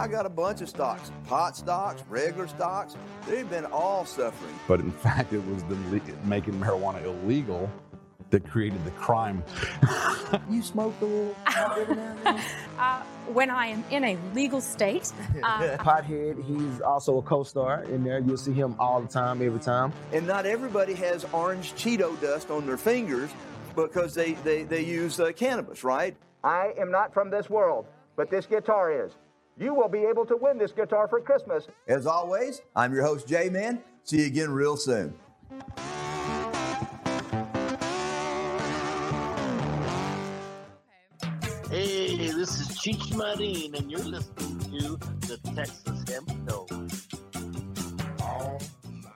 I got a bunch of stocks, pot stocks, regular stocks. They've been all suffering. But in fact, it was the le- making marijuana illegal that created the crime. You smoked a little pot every now and then? Uh, when I am in a legal state. Uh, Pothead, he's also a co-star in there. You'll see him all the time, every time. And not everybody has orange Cheeto dust on their fingers because they, they, they use uh, cannabis, right? I am not from this world, but this guitar is. You will be able to win this guitar for Christmas. As always, I'm your host, J-Man. See you again real soon. Hey, this is Cheech Marine, and you're listening to the Texas Hemp Show. Oh, my.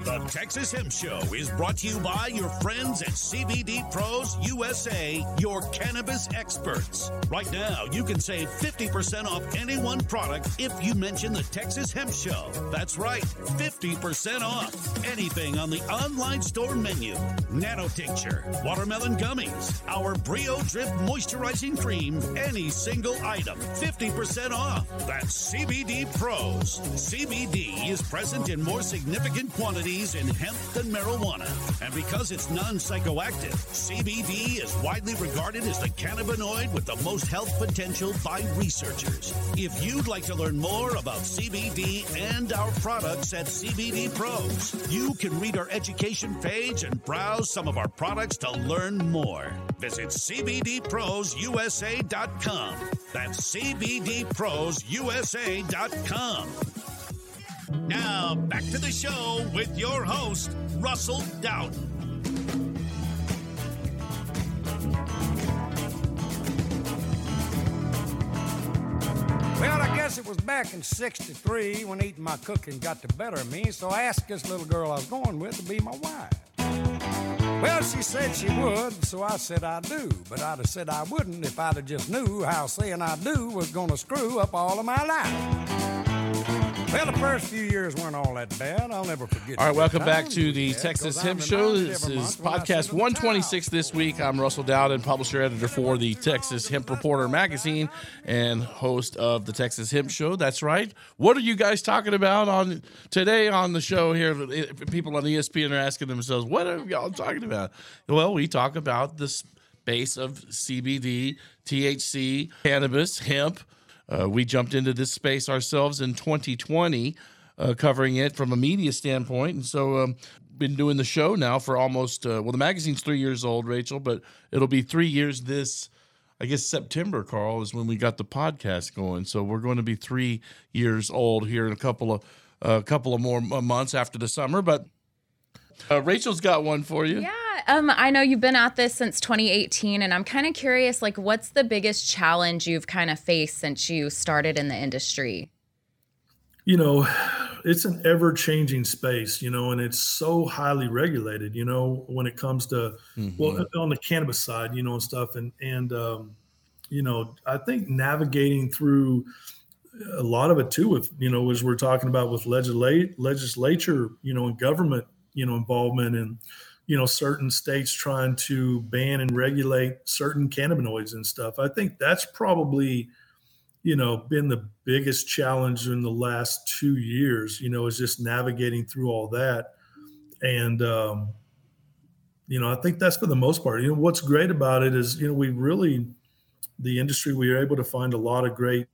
The Texas Hemp Show is brought to you by your friends at C B D Pros U S A, your cannabis experts. Right now, you can save fifty percent off any one product if you mention the Texas Hemp Show. That's right, fifty percent off anything on the online store menu. Nanotixture, watermelon gummies, our Brio Drip Moisturizing Cream, any single item, fifty percent off. That's C B D Pros. C B D is present in more significant quantities in hemp than marijuana. And because it's non-psychoactive, C B D is widely regarded as the cannabinoid with the most health potential by researchers. If you'd like to learn more about C B D and our products at C B D Pros, you can read our education page and browse some of our products to learn more. Visit c b d pros u s a dot com. That's c b d pros u s a dot com. Now, back to the show with your host, Russell Dowden. Well, I guess it was back in sixty-three when eating my cooking got the better of me, so I asked this little girl I was going with to be my wife. Well, she said she would, so I said I do. But I'd have said I wouldn't if I'd have just knew how saying I do was going to screw up all of my life. Well, the first few years weren't all that bad. I'll never forget. All right, welcome back to the Texas Hemp Show. This is podcast one twenty-six this week. I'm Russell Dowden, publisher editor for the Texas Hemp Reporter magazine and host of the Texas Hemp Show. That's right. What are you guys talking about on today on the show here? People on E S P N are asking themselves, what are y'all talking about? Well, we talk about the space of C B D, T H C, cannabis, hemp. Uh, we jumped into this space ourselves in twenty twenty, uh, covering it from a media standpoint. And so um, been doing the show now for almost, uh, well, the magazine's three years old, Rachel, but it'll be three years this, I guess, September, Carl, is when we got the podcast going. So we're going to be three years old here in a couple of, uh, couple of more months after the summer, but Uh, Rachel's got one for you. Yeah, um, I know you've been at this since twenty eighteen, and I'm kind of curious, like, what's the biggest challenge you've kind of faced since you started in the industry? You know, it's an ever-changing space, you know, and it's so highly regulated, you know, when it comes to, mm-hmm. well, on the cannabis side, you know, and stuff. And, and um, you know, I think navigating through a lot of it, too, with, you know, as we're talking about with legisl- legislature, you know, and government, you know, involvement in, you know, certain states trying to ban and regulate certain cannabinoids and stuff. I think that's probably, you know, been the biggest challenge in the last two years, you know, is just navigating through all that. And, um, you know, I think that's for the most part. You know, what's great about it is, you know, we really, the industry, we are able to find a lot of great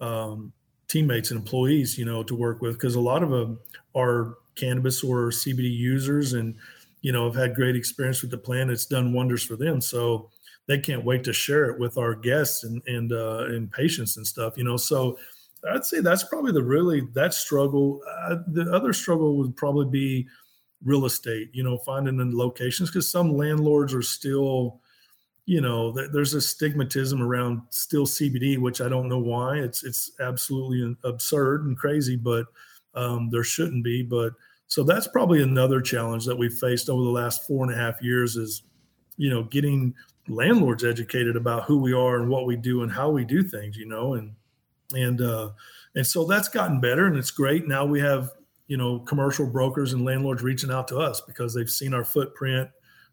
um, teammates and employees, you know, to work with, because a lot of them are cannabis or C B D users, and, you know, have had great experience with the plant. It's done wonders for them. So they can't wait to share it with our guests and, and, uh, and patients and stuff, you know? So I'd say that's probably the really, that struggle. Uh, the other struggle would probably be real estate, you know, finding the locations, because some landlords are still, you know, th- there's a stigmatism around still C B D, which I don't know why. It's, it's absolutely absurd and crazy, but um, there shouldn't be, but so that's probably another challenge that we've faced over the last four and a half years is, you know, getting landlords educated about who we are and what we do and how we do things, you know, and, and, uh, and so that's gotten better and it's great. Now we have, you know, commercial brokers and landlords reaching out to us because they've seen our footprint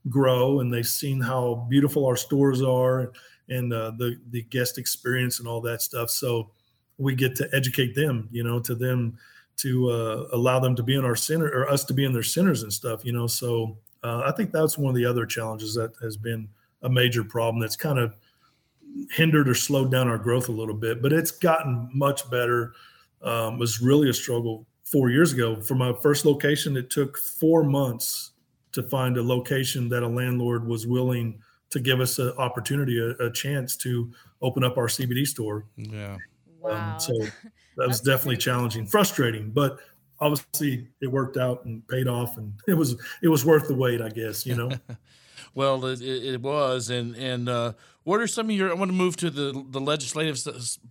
grow and they've seen how beautiful our stores are and, uh, the, the guest experience and all that stuff. So we get to educate them, you know, to them, to uh, allow them to be in our center, or us to be in their centers and stuff, you know. So uh, I think that's one of the other challenges that has been a major problem that's kind of hindered or slowed down our growth a little bit, but it's gotten much better. Um, it was really a struggle four years ago. For my first location, it took four months to find a location that a landlord was willing to give us an opportunity, a, a chance to open up our C B D store. Yeah. Wow. Um, so that was definitely challenging, frustrating, but obviously it worked out and paid off, and it was, it was worth the wait, I guess, you know? Well, it, it was. And, and, uh, what are some of your, I want to move to the, the legislative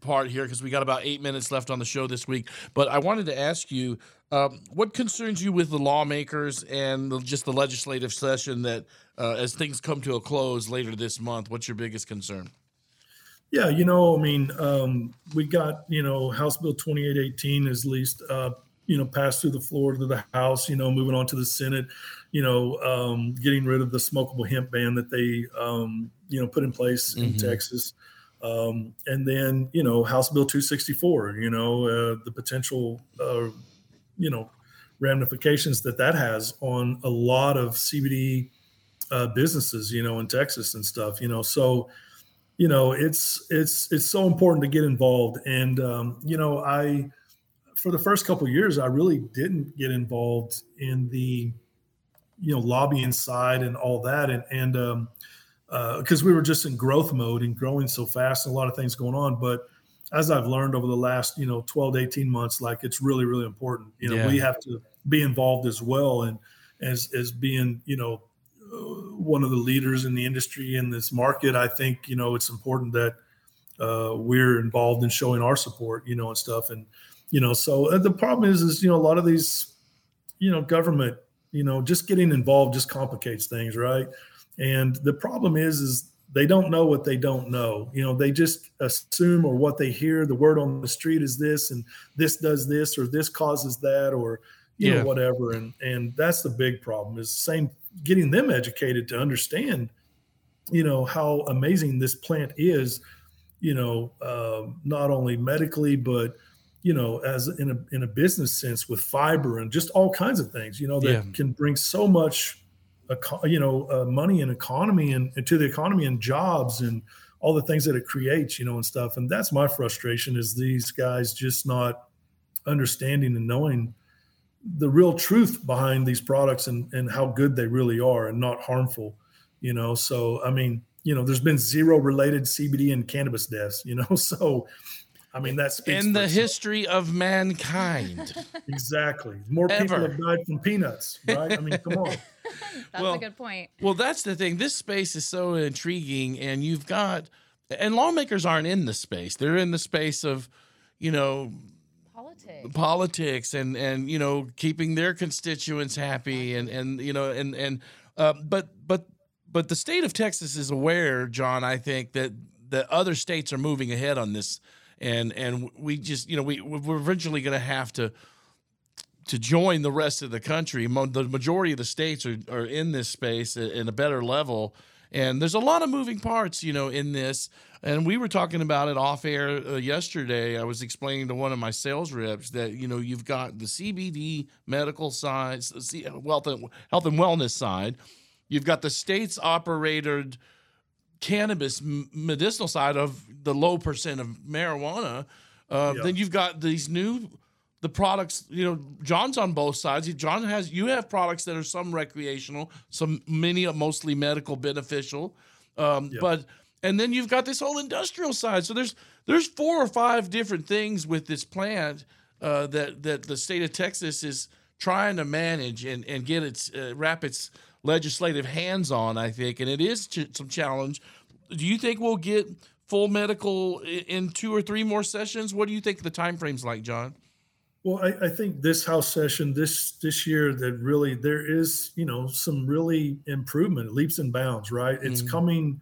part here, cause we got about eight minutes left on the show this week, but I wanted to ask you, um, what concerns you with the lawmakers and the, just the legislative session that, uh, as things come to a close later this month, what's your biggest concern? Yeah, you know, I mean, um, we got, you know, House Bill twenty-eight eighteen is at least, uh, you know, passed through the floor to the House, you know, moving on to the Senate, you know, um, getting rid of the smokable hemp ban that they, um, you know, put in place mm-hmm. in Texas. Um, and then, you know, House Bill two sixty-four, you know, uh, the potential, uh, you know, ramifications that that has on a lot of C B D uh, businesses, you know, in Texas and stuff, you know, so, you know, it's, it's, it's so important to get involved. And, um, you know, I, for the first couple of years, I really didn't get involved in the, you know, lobbying side and all that. And, and, um, uh, cause we were just in growth mode and growing so fast and a lot of things going on. But as I've learned over the last, you know, twelve to eighteen months, like it's really, really important, you know, yeah. we have to be involved as well. And as, as being, you know, one of the leaders in the industry in this market, I think, you know, it's important that, uh, we're involved in showing our support, you know, and stuff. And, you know, so the problem is, is, you know, a lot of these, you know, government, you know, just getting involved just complicates things. Right. And the problem is, is they don't know what they don't know. You know, they just assume, or what they hear, the word on the street is this, and this does this, or this causes that, or, you yeah. know, whatever. And, and that's the big problem, is same getting them educated to understand, you know, how amazing this plant is, you know, uh, not only medically, but, you know, as in a, in a business sense, with fiber and just all kinds of things, you know, that yeah. can bring so much, you know, uh, money and economy and, and to the economy and jobs and all the things that it creates, you know, and stuff. And that's my frustration, is these guys just not understanding and knowing the real truth behind these products and, and how good they really are and not harmful, you know? So, I mean, you know, there's been zero related C B D and cannabis deaths, you know, so I mean, that's in the history of mankind. Exactly. More Ever. people have died from peanuts, right? I mean, come on. That's well, a good point. Well, that's the thing. This space is so intriguing, and you've got, and lawmakers aren't in the space. They're in the space of, you know, politics, politics, and and you know, keeping their constituents happy, and and you know, and and uh, but but but the state of Texas is aware, John, I think, that the other states are moving ahead on this. And and we just, you know, we, we're eventually going to have to to join the rest of the country. Mo- the majority of the states are, are in this space at, at a better level. And there's a lot of moving parts, you know, in this. And we were talking about it off air uh, yesterday. I was explaining to one of my sales reps that, you know, you've got the C B D medical side, C- wealth and, health and wellness side. You've got the state's operated cannabis medicinal side of the low percent of marijuana. Uh, yeah. Then you've got these new, the products, you know, John's on both sides. John has, you have products that are some recreational, some many, mostly medical beneficial. Um, yeah. But, and then you've got this whole industrial side. So there's, there's four or five different things with this plant uh, that, that the state of Texas is trying to manage and, and get its, uh, wrap its legislative hands on, I think, and it is ch- some challenge. Do you think we'll get full medical in, in two or three more sessions? What do you think the time frame's like, John? Well, I, I think this House session this this year, that really there is, you know, some really improvement, leaps and bounds, right? It's mm-hmm. coming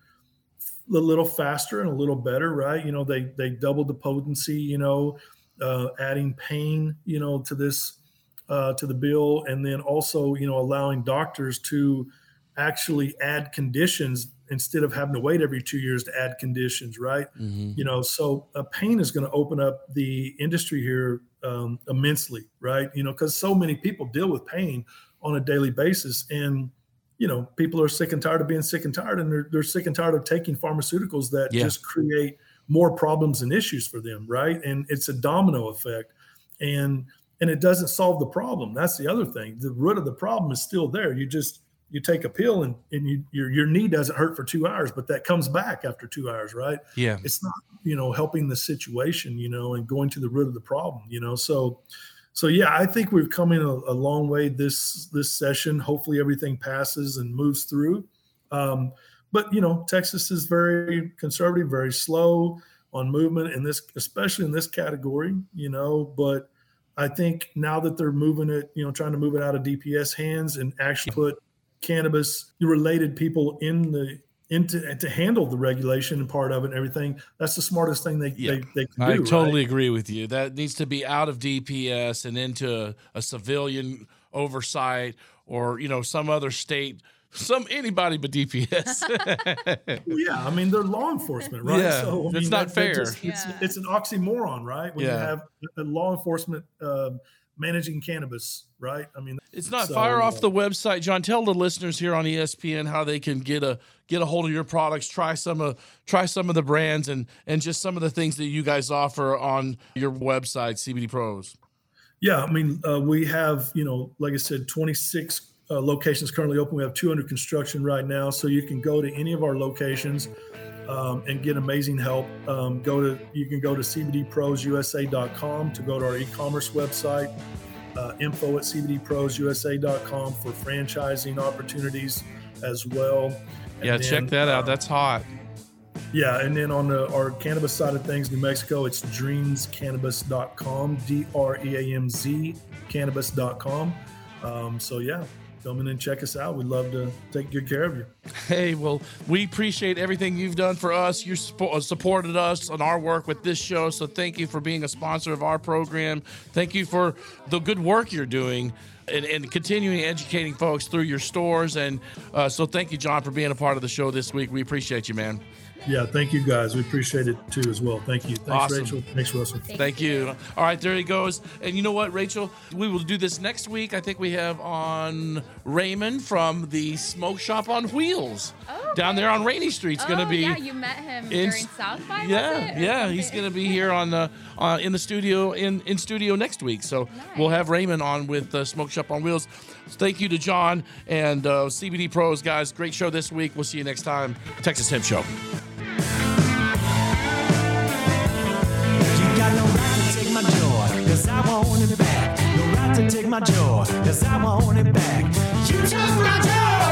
a little faster and a little better, right? You know, they they doubled the potency, you know, uh, adding pain, you know, to this. Uh, to the bill, and then also, you know, allowing doctors to actually add conditions instead of having to wait every two years to add conditions, right? Mm-hmm. You know, so uh, pain is going to open up the industry here um, immensely, right? You know, because so many people deal with pain on a daily basis. And, you know, people are sick and tired of being sick and tired, and they're, they're sick and tired of taking pharmaceuticals that yeah. just create more problems and issues for them, right? And it's a domino effect. And and it doesn't solve the problem. That's the other thing. The root of the problem is still there. You just, you take a pill and, and you, your your knee doesn't hurt for two hours, but that comes back after two hours, right? Yeah. It's not, you know, helping the situation, you know, and going to the root of the problem, you know? So, so yeah, I think we've come in a, a long way this, this session. Hopefully everything passes and moves through. Um, but, you know, Texas is very conservative, very slow on movement, and this, especially in this category, you know, but I think now that they're moving it, you know, trying to move it out of D P S hands and actually put cannabis related people in the into to handle the regulation and part of it and everything, that's the smartest thing they yeah. they, they can do. I totally right? agree with you. That needs to be out of D P S and into a, a civilian oversight, or, you know, some other state, some anybody but D P S. Yeah, I mean, they're law enforcement, right? Yeah, so I mean, it's not that, fair. That just, yeah. it's, it's an oxymoron, right? When yeah. you have a law enforcement uh, managing cannabis, right? I mean, it's not so, fire off uh, the website, John. Tell the listeners here on E S P N how they can get a get a hold of your products, try some of try some of the brands, and and just some of the things that you guys offer on your website, C B D Pros. Yeah, I mean, uh, we have, you know, like I said, twenty-six. Uh, locations currently open. We have two under construction right now, so you can go to any of our locations um, and get amazing help. Um, go to you can go to c b d pros u s a dot com to go to our e-commerce website. Uh, info at c b d pros u s a dot com for franchising opportunities as well. And yeah, then, check that out. Um, That's hot. Yeah, and then on the, our cannabis side of things, New Mexico, it's dreams cannabis dot com, D R E A M Z cannabis dot com. Um, so yeah. Come in and check us out. We'd love to take good care of you. Hey, well, we appreciate everything you've done for us. You sp- supported us on our work with this show, so thank you for being a sponsor of our program. Thank you for the good work you're doing and, and continuing educating folks through your stores. And uh, so thank you, John, for being a part of the show this week. We appreciate you, man. Yeah, thank you, guys. We appreciate it, too, as well. Thank you. Thanks, awesome. Rachel. Thanks, Russell. Thank, thank you. you. All right, there he goes. And you know what, Rachel? We will do this next week. I think we have on Raymond from the Smoke Shop on Wheels. Oh, down there on Rainey Street. It's oh, going to be. Yeah, you met him in, during South by, Yeah, yeah. He's going to be here on the uh, in the studio in, in studio next week. So nice. We'll have Raymond on with uh, Smoke Shop on Wheels. So thank you to John and uh, C B D Pros, guys. Great show this week. We'll see you next time. Texas Hemp Show. My joy, 'cause I want it back. No right to take my joy, 'cause I want it back. You took my joy.